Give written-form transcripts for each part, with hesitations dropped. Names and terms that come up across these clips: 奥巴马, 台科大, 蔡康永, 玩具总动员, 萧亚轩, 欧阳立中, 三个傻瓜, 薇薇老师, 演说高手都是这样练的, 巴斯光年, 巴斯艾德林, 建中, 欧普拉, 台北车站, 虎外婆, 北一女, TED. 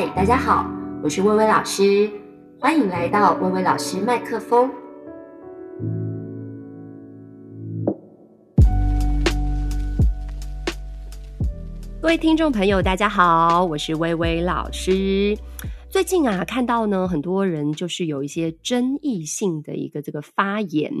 嗨，大家好，我是薇薇老师，欢迎来到薇薇老师麦克风。各位听众朋友，大家好，我是薇薇老师。最近啊，看到呢，很多人就是有一些争议性的一个这个发言。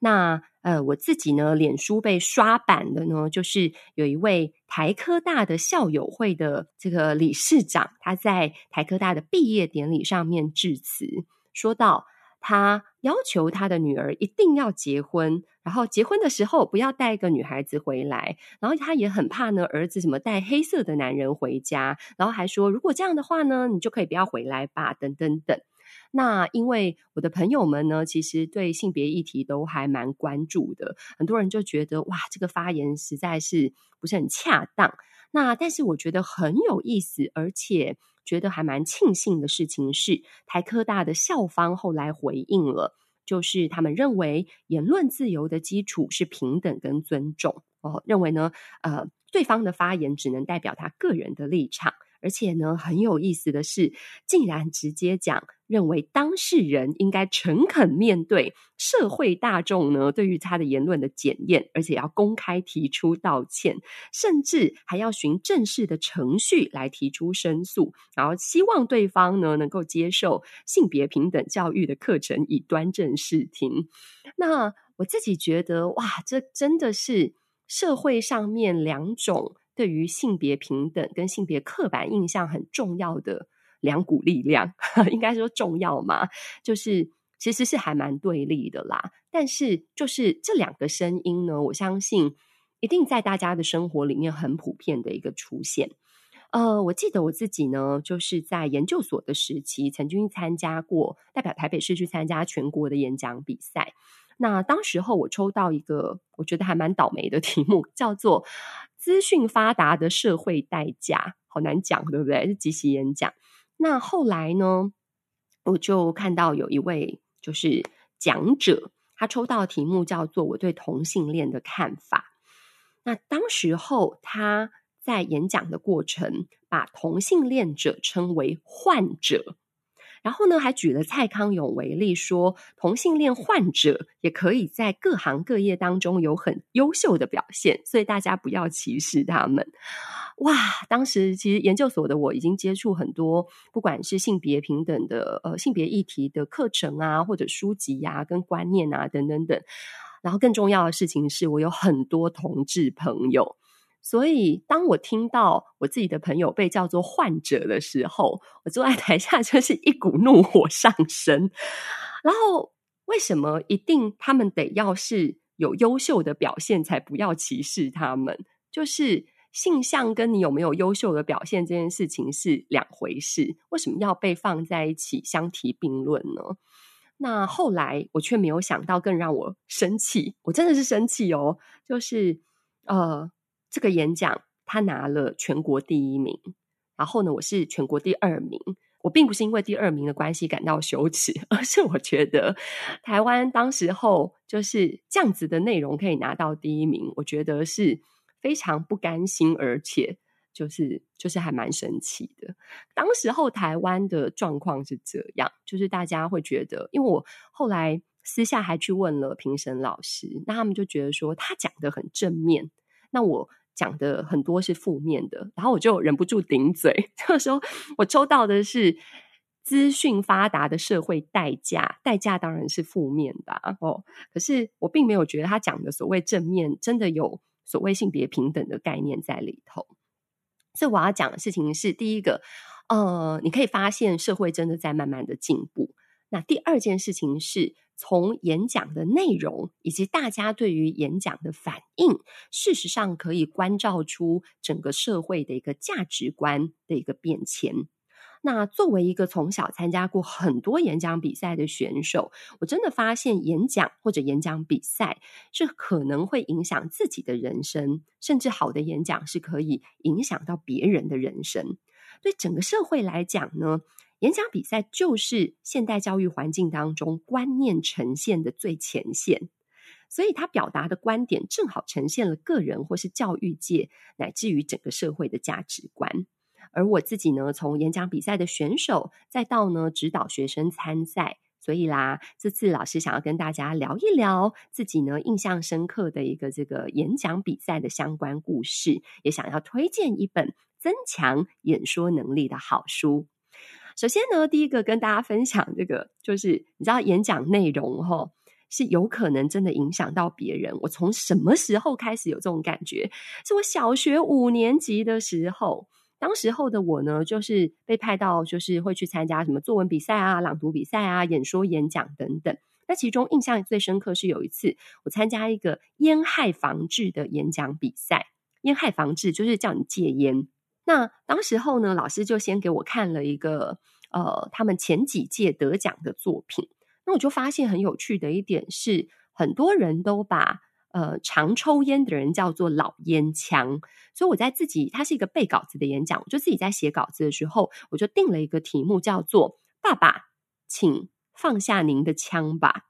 那我自己呢，脸书被刷版的呢，就是有一位台科大的校友会的这个理事长，他在台科大的毕业典礼上面致辞，说到他要求他的女儿一定要结婚，然后结婚的时候不要带一个女孩子回来，然后他也很怕呢儿子什么带黑色的男人回家，然后还说如果这样的话呢你就可以不要回来吧等等等。那因为我的朋友们呢，其实对性别议题都还蛮关注的，很多人就觉得哇，这个发言实在是不是很恰当。那但是我觉得很有意思，而且觉得还蛮庆幸的事情是，台科大的校方后来回应了，就是他们认为言论自由的基础是平等跟尊重哦，认为呢，对方的发言只能代表他个人的立场。而且呢，很有意思的是，竟然直接讲认为当事人应该诚恳面对社会大众呢对于他的言论的检验，而且要公开提出道歉，甚至还要循正式的程序来提出申诉，然后希望对方呢能够接受性别平等教育的课程以端正视听。那我自己觉得哇，这真的是社会上面两种对于性别平等跟性别刻板印象很重要的两股力量，应该说重要嘛，就是其实是还蛮对立的啦。但是就是这两个声音呢，我相信一定在大家的生活里面很普遍的一个出现。我记得我自己呢，就是在研究所的时期曾经参加过，代表台北市去参加全国的演讲比赛。那当时候我抽到一个我觉得还蛮倒霉的题目，叫做资讯发达的社会代价，好难讲对不对，是即席演讲。那后来呢，我就看到有一位就是讲者，他抽到的题目叫做我对同性恋的看法。那当时候他在演讲的过程把同性恋者称为患者，然后呢还举了蔡康永为例，说同性恋患者也可以在各行各业当中有很优秀的表现，所以大家不要歧视他们。哇，当时其实研究所的我已经接触很多不管是性别平等的性别议题的课程啊，或者书籍啊跟观念啊等等等，然后更重要的事情是我有很多同志朋友，所以当我听到我自己的朋友被叫做患者的时候，我坐在台下就是一股怒火上升。然后为什么一定他们得要是有优秀的表现才不要歧视他们？就是性向跟你有没有优秀的表现这件事情是两回事，为什么要被放在一起相提并论呢？那后来我却没有想到更让我生气，我真的是生气哦，就是这个演讲他拿了全国第一名，然后呢我是全国第二名。我并不是因为第二名的关系感到羞耻，而是我觉得台湾当时候就是这样子的内容可以拿到第一名，我觉得是非常不甘心，而且就是还蛮神奇的。当时候台湾的状况是这样，就是大家会觉得，因为我后来私下还去问了评审老师，那他们就觉得说他讲得很正面，那我讲的很多是负面的，然后我就忍不住顶嘴，这个时候我抽到的是资讯发达的社会代价，代价当然是负面的哦。可是我并没有觉得他讲的所谓正面真的有所谓性别平等的概念在里头。所以我要讲的事情是，第一个你可以发现社会真的在慢慢的进步。那第二件事情是，从演讲的内容以及大家对于演讲的反应，事实上可以关照出整个社会的一个价值观的一个变迁。那作为一个从小参加过很多演讲比赛的选手，我真的发现演讲或者演讲比赛是可能会影响自己的人生，甚至好的演讲是可以影响到别人的人生。对整个社会来讲呢，演讲比赛就是现代教育环境当中观念呈现的最前线，所以他表达的观点正好呈现了个人或是教育界乃至于整个社会的价值观。而我自己呢，从演讲比赛的选手，再到呢指导学生参赛。所以啦，这次老师想要跟大家聊一聊自己呢印象深刻的一个这个演讲比赛的相关故事，也想要推荐一本增强演说能力的好书。首先呢，第一个跟大家分享这个，就是你知道演讲内容吼是有可能真的影响到别人。我从什么时候开始有这种感觉？是我小学5年级的时候。当时候的我呢，就是被派到就是会去参加什么作文比赛啊、朗读比赛啊、演说演讲等等。那其中印象最深刻是有一次我参加一个烟害防治的演讲比赛。烟害防治就是叫你戒烟。那当时候呢，老师就先给我看了一个他们前几届得奖的作品。那我就发现很有趣的一点是，很多人都把常抽烟的人叫做老烟枪，所以我在自己，它是一个背稿子的演讲，我就自己在写稿子的时候，我就定了一个题目叫做爸爸请放下您的枪吧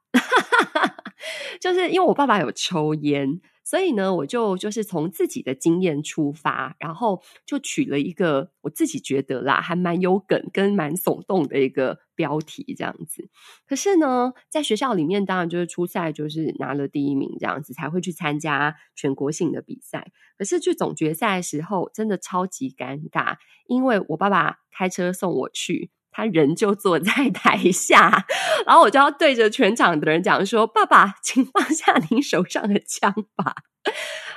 就是因为我爸爸有抽烟，所以呢我就是从自己的经验出发，然后就取了一个我自己觉得啦还蛮有梗跟蛮耸动的一个标题这样子。可是呢在学校里面当然就是初赛就是拿了第1名这样子才会去参加全国性的比赛，可是去总决赛的时候真的超级尴尬，因为我爸爸开车送我去，他人就坐在台下，然后我就要对着全场的人讲说，爸爸请放下您手上的枪吧。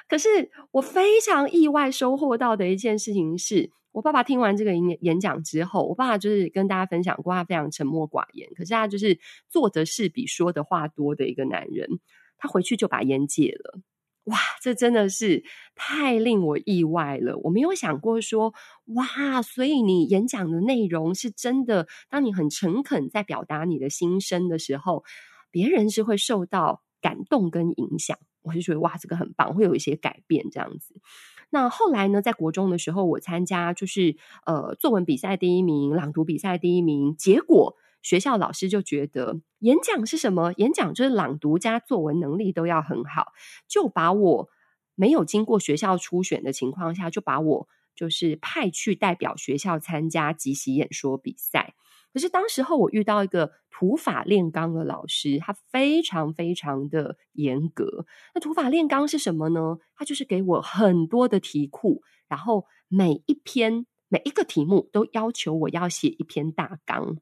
可是我非常意外收获到的一件事情是，我爸爸听完这个演讲之后，我爸爸就是跟大家分享过他非常沉默寡言，可是他就是做的事比说的话多的一个男人，他回去就把烟戒了。哇，这真的是太令我意外了，我没有想过说，哇，所以你演讲的内容是真的，当你很诚恳在表达你的心声的时候，别人是会受到感动跟影响。我就觉得哇，这个很棒，会有一些改变这样子。那后来呢，在国中的时候我参加就是作文比赛第1名、朗读比赛第1名，结果学校老师就觉得演讲是什么？演讲就是朗读加作文能力都要很好，就把我没有经过学校初选的情况下，就把我就是派去代表学校参加即席演说比赛。可是当时候我遇到一个土法炼钢的老师，他非常非常的严格。那土法炼钢是什么呢？他就是给我很多的题库，然后每一个题目都要求我要写一篇大纲，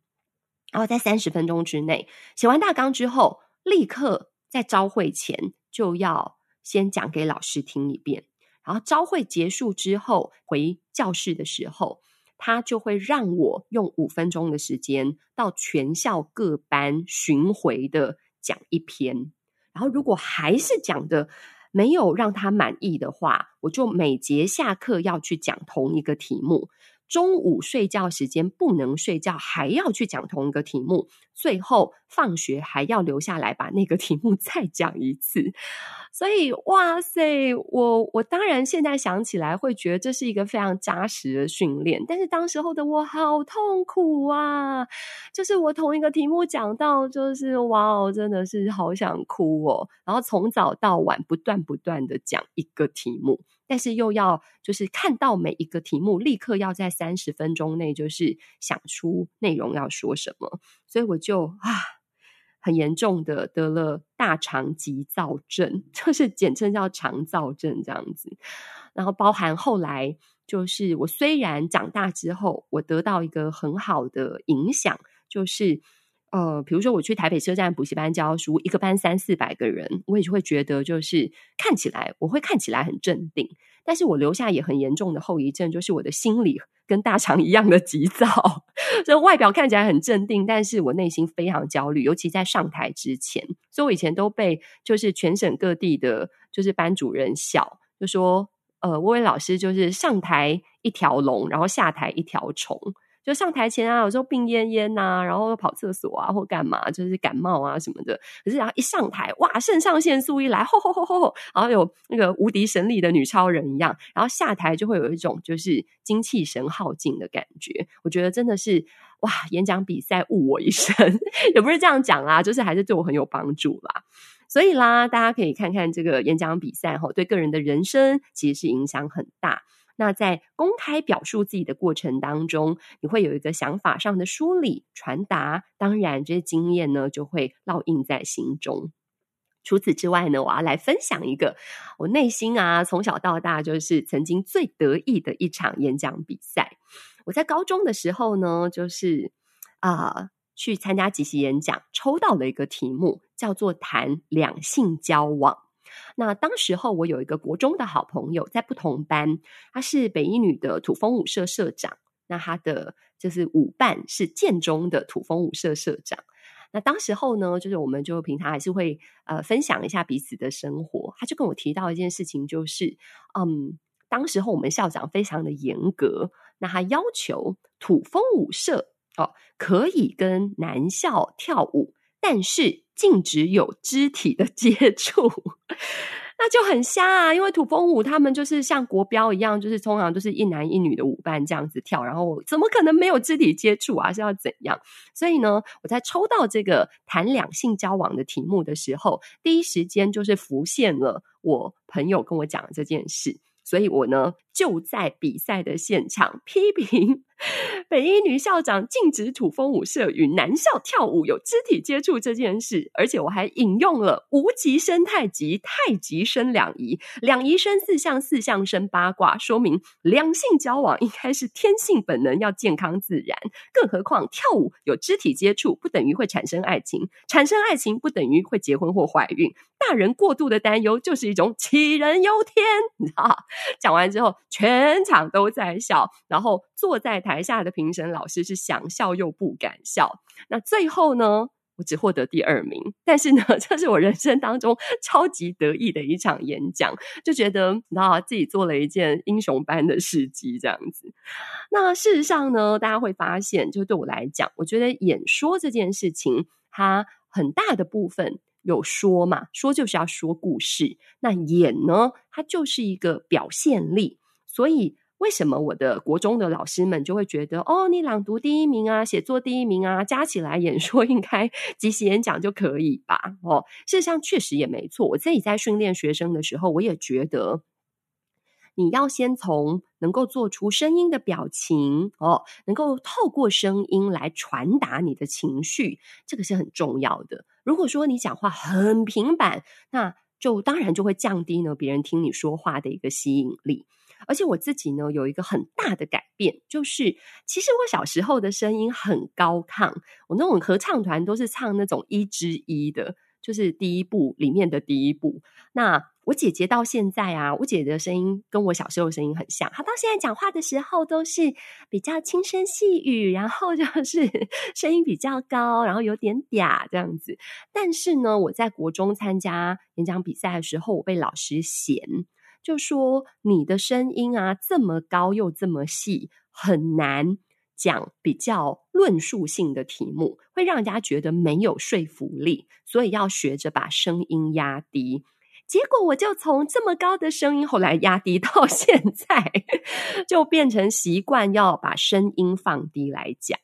然后在30分钟之内写完大纲之后，立刻在朝会前就要先讲给老师听一遍，然后朝会结束之后回教室的时候，他就会让我用5分钟的时间到全校各班巡回的讲一篇，然后如果还是讲的没有让他满意的话，我就每节下课要去讲同一个题目，中午睡觉时间不能睡觉，还要去讲同一个题目，最后放学还要留下来把那个题目再讲一次。所以哇塞，我当然现在想起来会觉得这是一个非常扎实的训练，但是当时候的我好痛苦啊，就是我同一个题目讲到就是哇，真的是好想哭哦，然后从早到晚不断的讲一个题目，但是又要就是看到每一个题目，立刻要在30分钟内就是想出内容要说什么，所以我就很严重的得了大肠急躁症，就是简称叫肠躁症这样子。然后包含后来就是我虽然长大之后我得到一个很好的影响，就是比如说我去台北车站补习班教书，一个班300-400个人，我也会觉得就是我会看起来很镇定，但是我留下也很严重的后遗症，就是我的心理跟大肠一样的急躁所以外表看起来很镇定，但是我内心非常焦虑，尤其在上台之前。所以我以前都被就是全省各地的就是班主任笑，就说薇薇老师就是上台一条龙，然后下台一条虫，就上台前啊，有时候病恹恹啊，然后跑厕所啊，或干嘛，就是感冒啊什么的。可是然后一上台，哇，肾上腺素一来，吼，然后有那个无敌神力的女超人一样，然后下台就会有一种就是精气神耗尽的感觉。我觉得真的是哇，演讲比赛误我一生也不是这样讲啦，就是还是对我很有帮助啦。所以啦，大家可以看看这个演讲比赛对个人的人生其实是影响很大。那在公开表述自己的过程当中，你会有一个想法上的梳理传达，当然这些经验呢就会烙印在心中。除此之外呢，我要来分享一个我内心啊从小到大就是曾经最得意的一场演讲比赛。我在高中的时候呢，就是去参加即席演讲，抽到了一个题目叫做谈两性交往。那当时候我有一个国中的好朋友，在不同班，他是北一女的土风舞社社长，那他的就是舞伴是建中的土风舞社社长。那当时候呢，就是我们就平常还是会分享一下彼此的生活。他就跟我提到一件事情，就是当时候我们校长非常的严格，那他要求土风舞社可以跟男校跳舞，但是禁止有肢体的接触。那就很瞎啊，因为土风舞他们就是像国标一样，就是通常就是一男一女的舞伴这样子跳，然后怎么可能没有肢体接触啊，是要怎样？所以呢，我在抽到这个谈两性交往的题目的时候，第一时间就是浮现了我朋友跟我讲的这件事。所以我呢就在比赛的现场批评北一女校长禁止土风舞社与男校跳舞有肢体接触这件事，而且我还引用了无极生太极，太极生两仪，两仪生四象，四象生八卦，说明两性交往应该是天性本能，要健康自然，更何况跳舞有肢体接触不等于会产生爱情，产生爱情不等于会结婚或怀孕，大人过度的担忧就是一种杞人忧天，你知道。讲完之后全场都在笑，然后坐在台下的评审老师是想笑又不敢笑。那最后呢，我只获得第二名，但是呢，这是我人生当中超级得意的一场演讲，就觉得你知道自己做了一件英雄般的事迹这样子。那事实上呢，大家会发现，就对我来讲，我觉得演说这件事情它很大的部分有说嘛，说就是要说故事，那演呢，它就是一个表现力。所以为什么我的国中的老师们就会觉得，哦，你朗读第一名啊，写作第一名啊，加起来演说应该即席演讲就可以吧？事实上确实也没错。我自己在训练学生的时候，我也觉得你要先从能够做出声音的表情能够透过声音来传达你的情绪，这个是很重要的。如果说你讲话很平板，那就当然就会降低呢别人听你说话的一个吸引力。而且我自己呢有一个很大的改变，就是其实我小时候的声音很高亢，我那种合唱团都是唱那种1之1的，就是第一部里面的第一部。那我姐姐到现在啊，我姐姐的声音跟我小时候的声音很像，她到现在讲话的时候都是比较轻声细语，然后就是声音比较高，然后有点嗲这样子。但是呢，我在国中参加演讲比赛的时候，我被老师嫌，就说你的声音啊这么高又这么细，很难讲比较论述性的题目，会让人家觉得没有说服力，所以要学着把声音压低。结果我就从这么高的声音后来压低到现在就变成习惯要把声音放低来讲。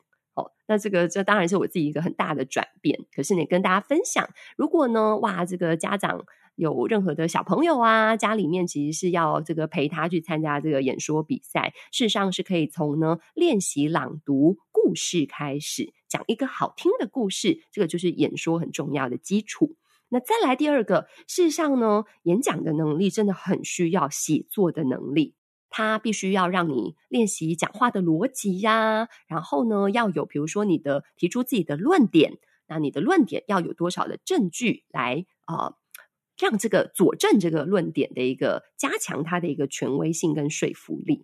那这当然是我自己一个很大的转变。可是你跟大家分享，如果呢这个家长有任何的小朋友啊，家里面其实是要这个陪他去参加这个演说比赛，事实上是可以从呢练习朗读故事开始，讲一个好听的故事，这个就是演说很重要的基础。那再来第二个，事实上呢，演讲的能力真的很需要写作的能力，它必须要让你练习讲话的逻辑呀，然后呢，要有比如说你的提出自己的论点，那你的论点要有多少的证据来让这个佐证这个论点的一个加强它的一个权威性跟说服力。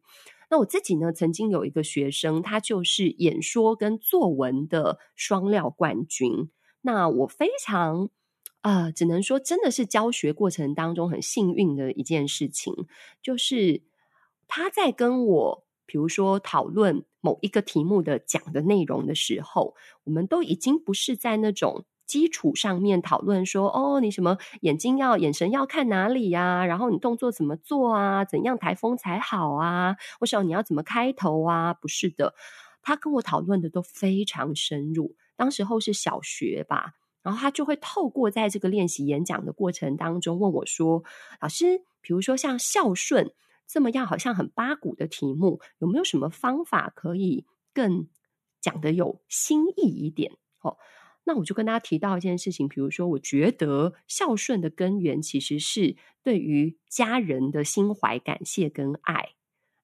那我自己呢，曾经有一个学生，他就是演说跟作文的双料冠军。那我非常只能说真的是教学过程当中很幸运的一件事情，就是他在跟我比如说讨论某一个题目的讲的内容的时候，我们都已经不是在那种基础上面讨论说，你什么眼神要看哪里啊，然后你动作怎么做啊，怎样台风才好啊，或者你要怎么开头啊，不是的，他跟我讨论的都非常深入。当时候是小学吧，然后他就会透过在这个练习演讲的过程当中问我说，老师，比如说像孝顺这么样好像很八股的题目，有没有什么方法可以更讲得有新意一点？哦，那我就跟大家提到一件事情，比如说我觉得孝顺的根源其实是对于家人的心怀感谢跟爱，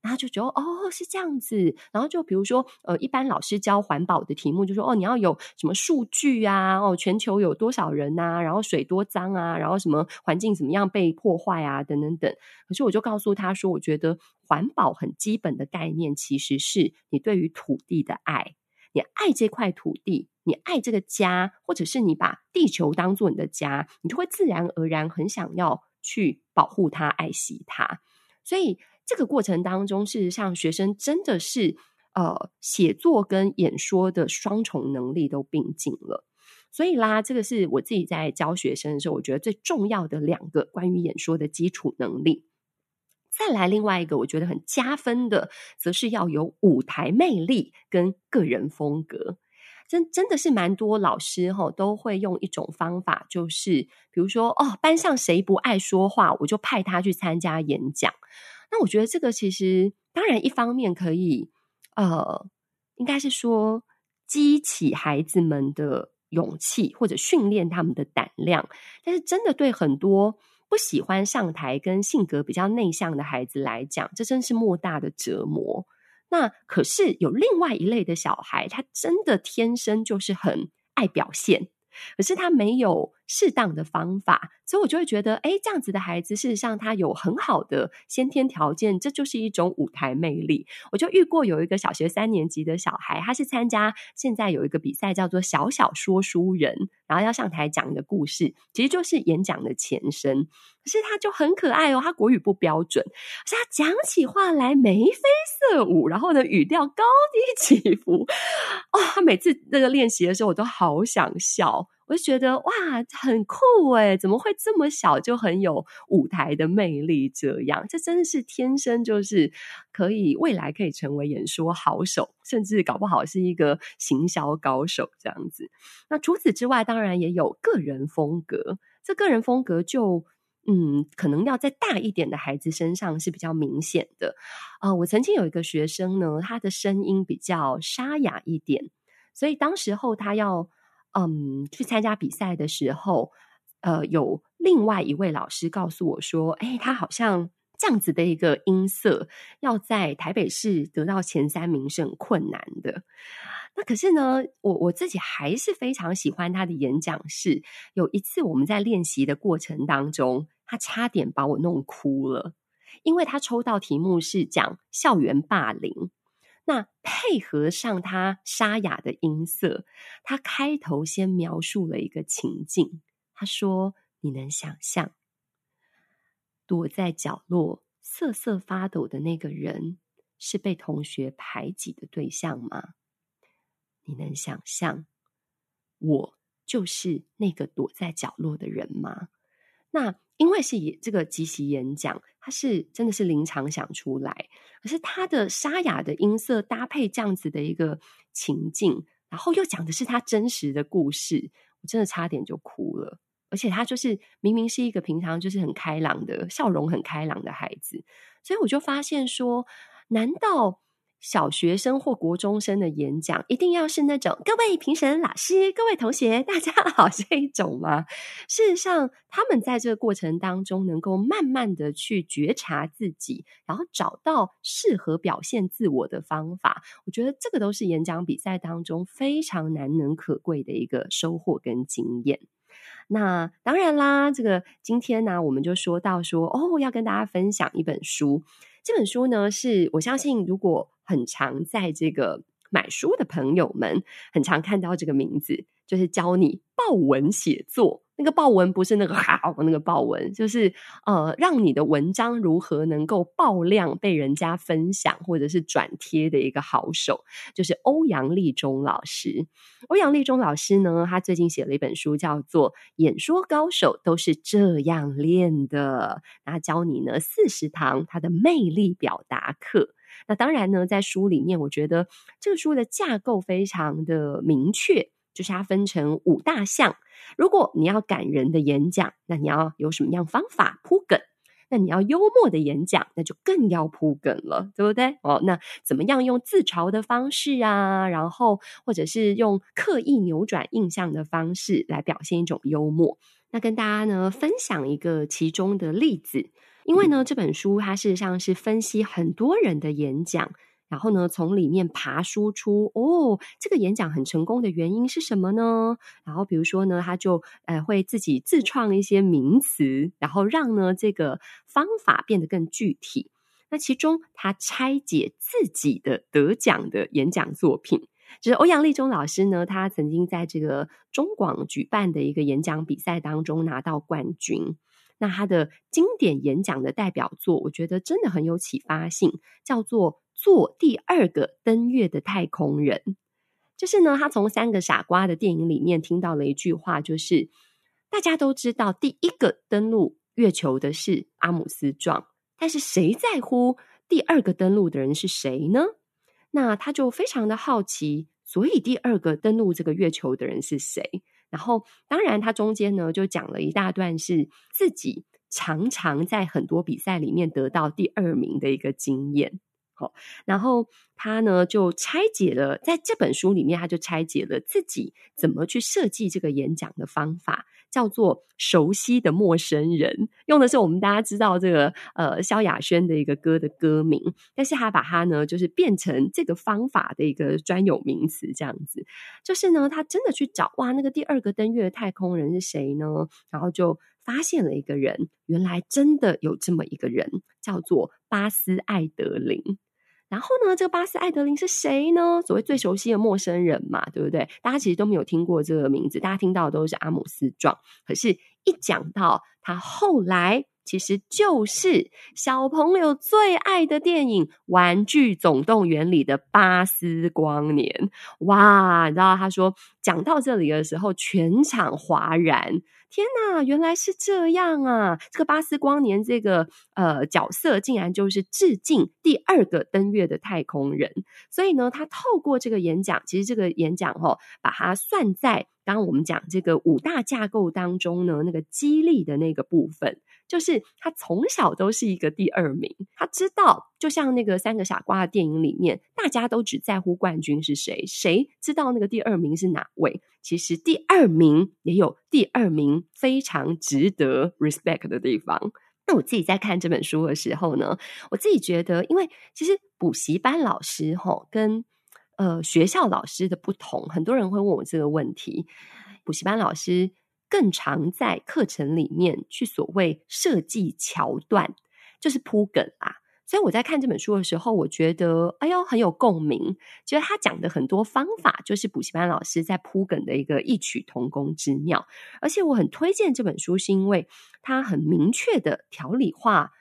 然后就觉得哦是这样子，然后就比如说一般老师教环保的题目就说哦你要有什么数据啊，哦全球有多少人啊，然后水多脏啊，然后什么环境怎么样被破坏啊等等等。可是我就告诉他说，我觉得环保很基本的概念其实是你对于土地的爱，你爱这块土地，你爱这个家，或者是你把地球当作你的家，你就会自然而然很想要去保护它爱惜它。所以这个过程当中，事实上学生真的是写作跟演说的双重能力都并进了。所以啦，这个是我自己在教学生的时候我觉得最重要的两个关于演说的基础能力。再来另外一个我觉得很加分的则是要有舞台魅力跟个人风格。真的是蛮多老师都会用一种方法，就是比如说哦，班上谁不爱说话我就派他去参加演讲。那我觉得这个其实当然一方面可以应该是说激起孩子们的勇气或者训练他们的胆量，但是真的对很多不喜欢上台跟性格比较内向的孩子来讲，这真是莫大的折磨。那可是有另外一类的小孩，他真的天生就是很爱表现，可是他没有适当的方法，所以我就会觉得诶，这样子的孩子事实上他有很好的先天条件，这就是一种舞台魅力。我就遇过有一个小学3年级的小孩，他是参加现在有一个比赛叫做小小说书人，然后要上台讲的故事其实就是演讲的前身，可是他就很可爱哦，他国语不标准，可是他讲起话来眉飞色舞，然后呢语调高低起伏哦，他每次那个练习的时候我都好想笑，我就觉得哇很酷耶，怎么会这么小就很有舞台的魅力，这样这真的是天生就是可以未来可以成为演说好手，甚至搞不好是一个行销高手这样子。那除此之外当然也有个人风格，这个人风格就可能要在大一点的孩子身上是比较明显的。我曾经有一个学生呢，他的声音比较沙哑一点，所以当时候他要去参加比赛的时候，有另外一位老师告诉我说，诶，他好像这样子的一个音色要在台北市得到前3名是很困难的。那可是呢我自己还是非常喜欢他的演讲是，有一次我们在练习的过程当中，他差点把我弄哭了，因为他抽到题目是讲校园霸凌，那配合上他沙哑的音色，他开头先描述了一个情境，他说你能想象躲在角落瑟瑟发抖的那个人是被同学排挤的对象吗？你能想象我就是那个躲在角落的人吗？那因为是这个即席演讲，他是真的是临场想出来，可是他的沙哑的音色搭配这样子的一个情境，然后又讲的是他真实的故事，我真的差点就哭了。而且他就是明明是一个平常就是很开朗的笑容很开朗的孩子，所以我就发现说，难道小学生或国中生的演讲一定要是那种各位评审老师各位同学大家好这一种吗？事实上他们在这个过程当中能够慢慢的去觉察自己，然后找到适合表现自我的方法，我觉得这个都是演讲比赛当中非常难能可贵的一个收获跟经验。那当然啦，这个今天呢，我们就说到说要跟大家分享一本书。这本书呢，是我相信如果很常在这个买书的朋友们，很常看到这个名字，就是教你爆文写作。那个爆文不是那个好那个爆文，就是让你的文章如何能够爆量被人家分享或者是转贴的一个好手，就是欧阳立中老师。欧阳立中老师呢，他最近写了一本书叫做《演说高手都是这样练的》，他教你呢40堂他的魅力表达课。那当然呢，在书里面我觉得这个书的架构非常的明确，就是它分成5大项。如果你要感人的演讲，那你要有什么样方法铺梗？那你要幽默的演讲，那就更要铺梗了，对不对？哦，那怎么样用自嘲的方式啊，然后或者是用刻意扭转印象的方式来表现一种幽默。那跟大家呢分享一个其中的例子，因为呢这本书它事实上是分析很多人的演讲，然后呢从里面爬梳出这个演讲很成功的原因是什么呢？然后比如说呢他就会自己自创一些名词，然后让呢这个方法变得更具体。那其中他拆解自己的得奖的演讲作品，就是欧阳立中老师呢他曾经在这个中广举办的一个演讲比赛当中拿到冠军。那他的经典演讲的代表作我觉得真的很有启发性，叫做做第二个登月的太空人。就是呢他从三个傻瓜的电影里面听到了一句话，就是大家都知道第一个登陆月球的是阿姆斯壮，但是谁在乎第二个登陆的人是谁呢？那他就非常的好奇，所以第二个登陆这个月球的人是谁？然后当然他中间呢就讲了一大段是自己常常在很多比赛里面得到第二名的一个经验。然后他呢就拆解了，在这本书里面他就拆解了自己怎么去设计这个演讲的方法，叫做熟悉的陌生人，用的是我们大家知道这个萧亚轩的一个歌的歌名，但是他把它呢就是变成这个方法的一个专有名词这样子。就是呢他真的去找那个第二个登月的太空人是谁呢，然后就发现了一个人，原来真的有这么一个人，叫做巴斯艾德林。然后呢这个巴斯艾德林是谁呢？所谓最熟悉的陌生人嘛，对不对？大家其实都没有听过这个名字，大家听到的都是阿姆斯壮，可是一讲到他后来其实就是小朋友最爱的电影《玩具总动员》里的巴斯光年。哇，你知道他说讲到这里的时候全场哗然，天哪，原来是这样啊，这个巴斯光年这个角色竟然就是致敬第二个登月的太空人。所以呢他透过这个演讲，其实这个演讲把它算在刚刚我们讲这个五大架构当中呢那个激励的那个部分，就是他从小都是一个第二名，他知道就像那个三个傻瓜的电影里面，大家都只在乎冠军是谁，谁知道那个第二名是哪位？其实第二名也有第二名非常值得 respect 的地方。那我自己在看这本书的时候呢，我自己觉得因为其实补习班老师跟学校老师的不同，很多人会问我这个问题。补习班老师更常在课程里面去所谓设计桥段，就是铺梗啦。所以我在看这本书的时候，我觉得很有共鸣，觉得他讲的很多方法就是补习班老师在铺梗的一个异曲同工之妙。而且我很推荐这本书，是因为它很明确的条理化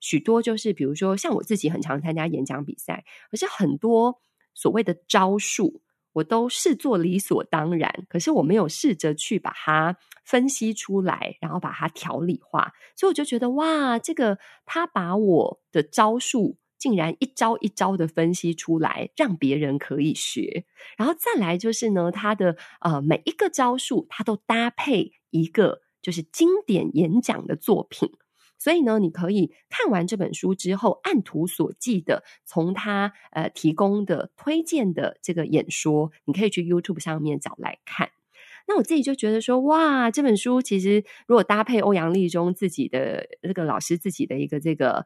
许多，就是比如说像我自己很常参加演讲比赛，可是很多所谓的招数我都视作理所当然，可是我没有试着去把它分析出来，然后把它条理化。所以我就觉得哇，这个他把我的招数竟然一招一招的分析出来，让别人可以学。然后再来就是呢，他的每一个招数他都搭配一个就是经典演讲的作品。所以呢你可以看完这本书之后，按图索骥的从他提供的推荐的这个演说，你可以去 YouTube 上面找来看。那我自己就觉得说哇，这本书其实如果搭配欧阳立中自己的这个老师自己的一个这个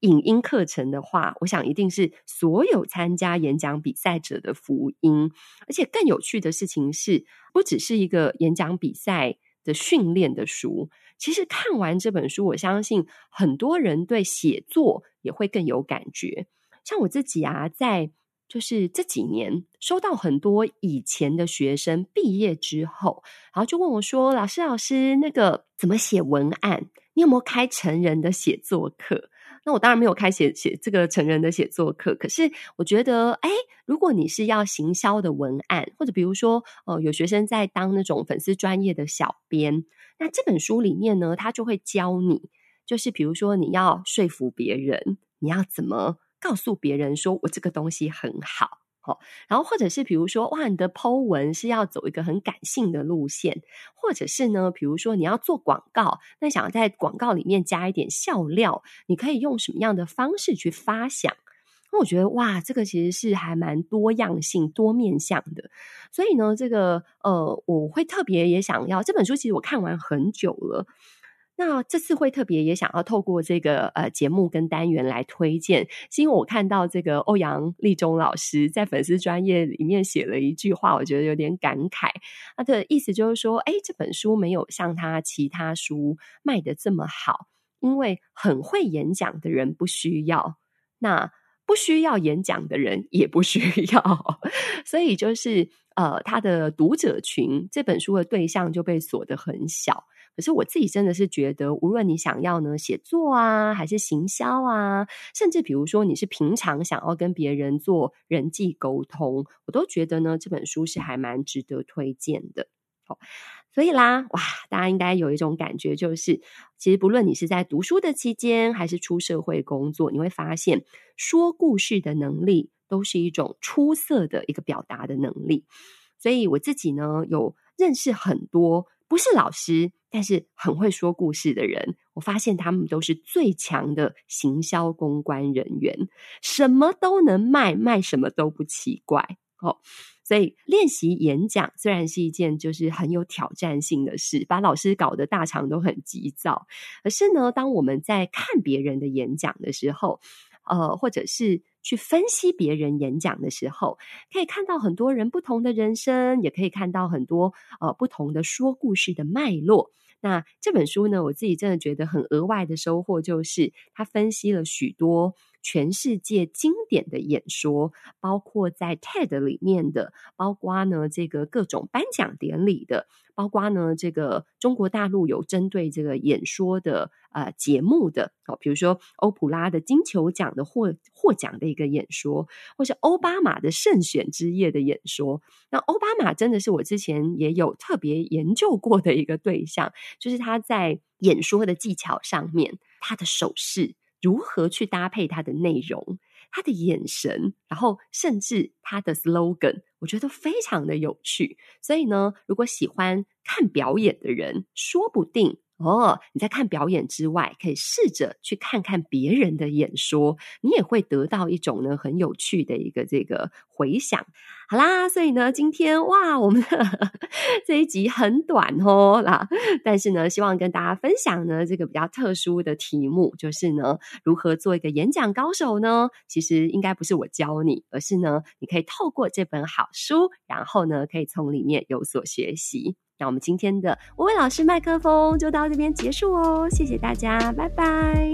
影音课程的话，我想一定是所有参加演讲比赛者的福音。而且更有趣的事情是，不只是一个演讲比赛的训练的书，其实看完这本书，我相信很多人对写作也会更有感觉。像我自己在就是这几年收到很多以前的学生毕业之后，然后就问我说，老师那个怎么写文案，你有没有开成人的写作课？那我当然没有开写这个成人的写作课，可是我觉得如果你是要行销的文案，或者比如说有学生在当那种粉丝专业的小编，那这本书里面呢他就会教你，就是比如说你要说服别人，你要怎么告诉别人说我这个东西很好，然后或者是比如说哇，你的 po 文是要走一个很感性的路线，或者是呢比如说你要做广告，那想要在广告里面加一点笑料，你可以用什么样的方式去发想。那我觉得哇，这个其实是还蛮多样性多面向的。所以呢这个我会特别也想要，这本书其实我看完很久了，那这次会特别也想要透过这个节目跟单元来推荐，是因为我看到这个欧阳立中老师在粉丝专页里面写了一句话，我觉得有点感慨。他的意思就是说，这本书没有像他其他书卖的这么好，因为很会演讲的人不需要，那不需要演讲的人也不需要，所以就是他的读者群，这本书的对象就被锁得很小。可是我自己真的是觉得，无论你想要呢写作啊，还是行销啊，甚至比如说你是平常想要跟别人做人际沟通，我都觉得呢这本书是还蛮值得推荐的。所以啦，哇，大家应该有一种感觉，就是其实不论你是在读书的期间还是出社会工作，你会发现说故事的能力都是一种出色的一个表达的能力。所以我自己呢有认识很多不是老师但是很会说故事的人，我发现他们都是最强的行销公关人员，什么都能卖，卖什么都不奇怪。所以练习演讲虽然是一件就是很有挑战性的事，把老师搞得大场都很急躁，可是呢当我们在看别人的演讲的时候，或者是去分析别人演讲的时候，可以看到很多人不同的人生，也可以看到很多不同的说故事的脉络。那这本书呢，我自己真的觉得很额外的收获就是它分析了许多全世界经典的演说，包括在 TED 里面的，包括呢这个各种颁奖典礼的，包括呢这个中国大陆有针对这个演说的节目的，比如说欧普拉的金球奖的获奖的一个演说，或是奥巴马的胜选之夜的演说。那奥巴马真的是我之前也有特别研究过的一个对象，就是他在演说的技巧上面，他的手势如何去搭配他的内容，他的眼神，然后甚至他的 slogan， 我觉得非常的有趣。所以呢如果喜欢看表演的人，说不定你在看表演之外可以试着去看看别人的演说，你也会得到一种呢很有趣的一个这个回响。好啦，所以呢今天哇我们的这一集很短啦，但是呢希望跟大家分享呢这个比较特殊的题目，就是呢如何做一个演讲高手呢，其实应该不是我教你，而是呢你可以透过这本好书，然后呢可以从里面有所学习。那我们今天的薇薇老师麦克风就到这边结束哦，谢谢大家，拜拜。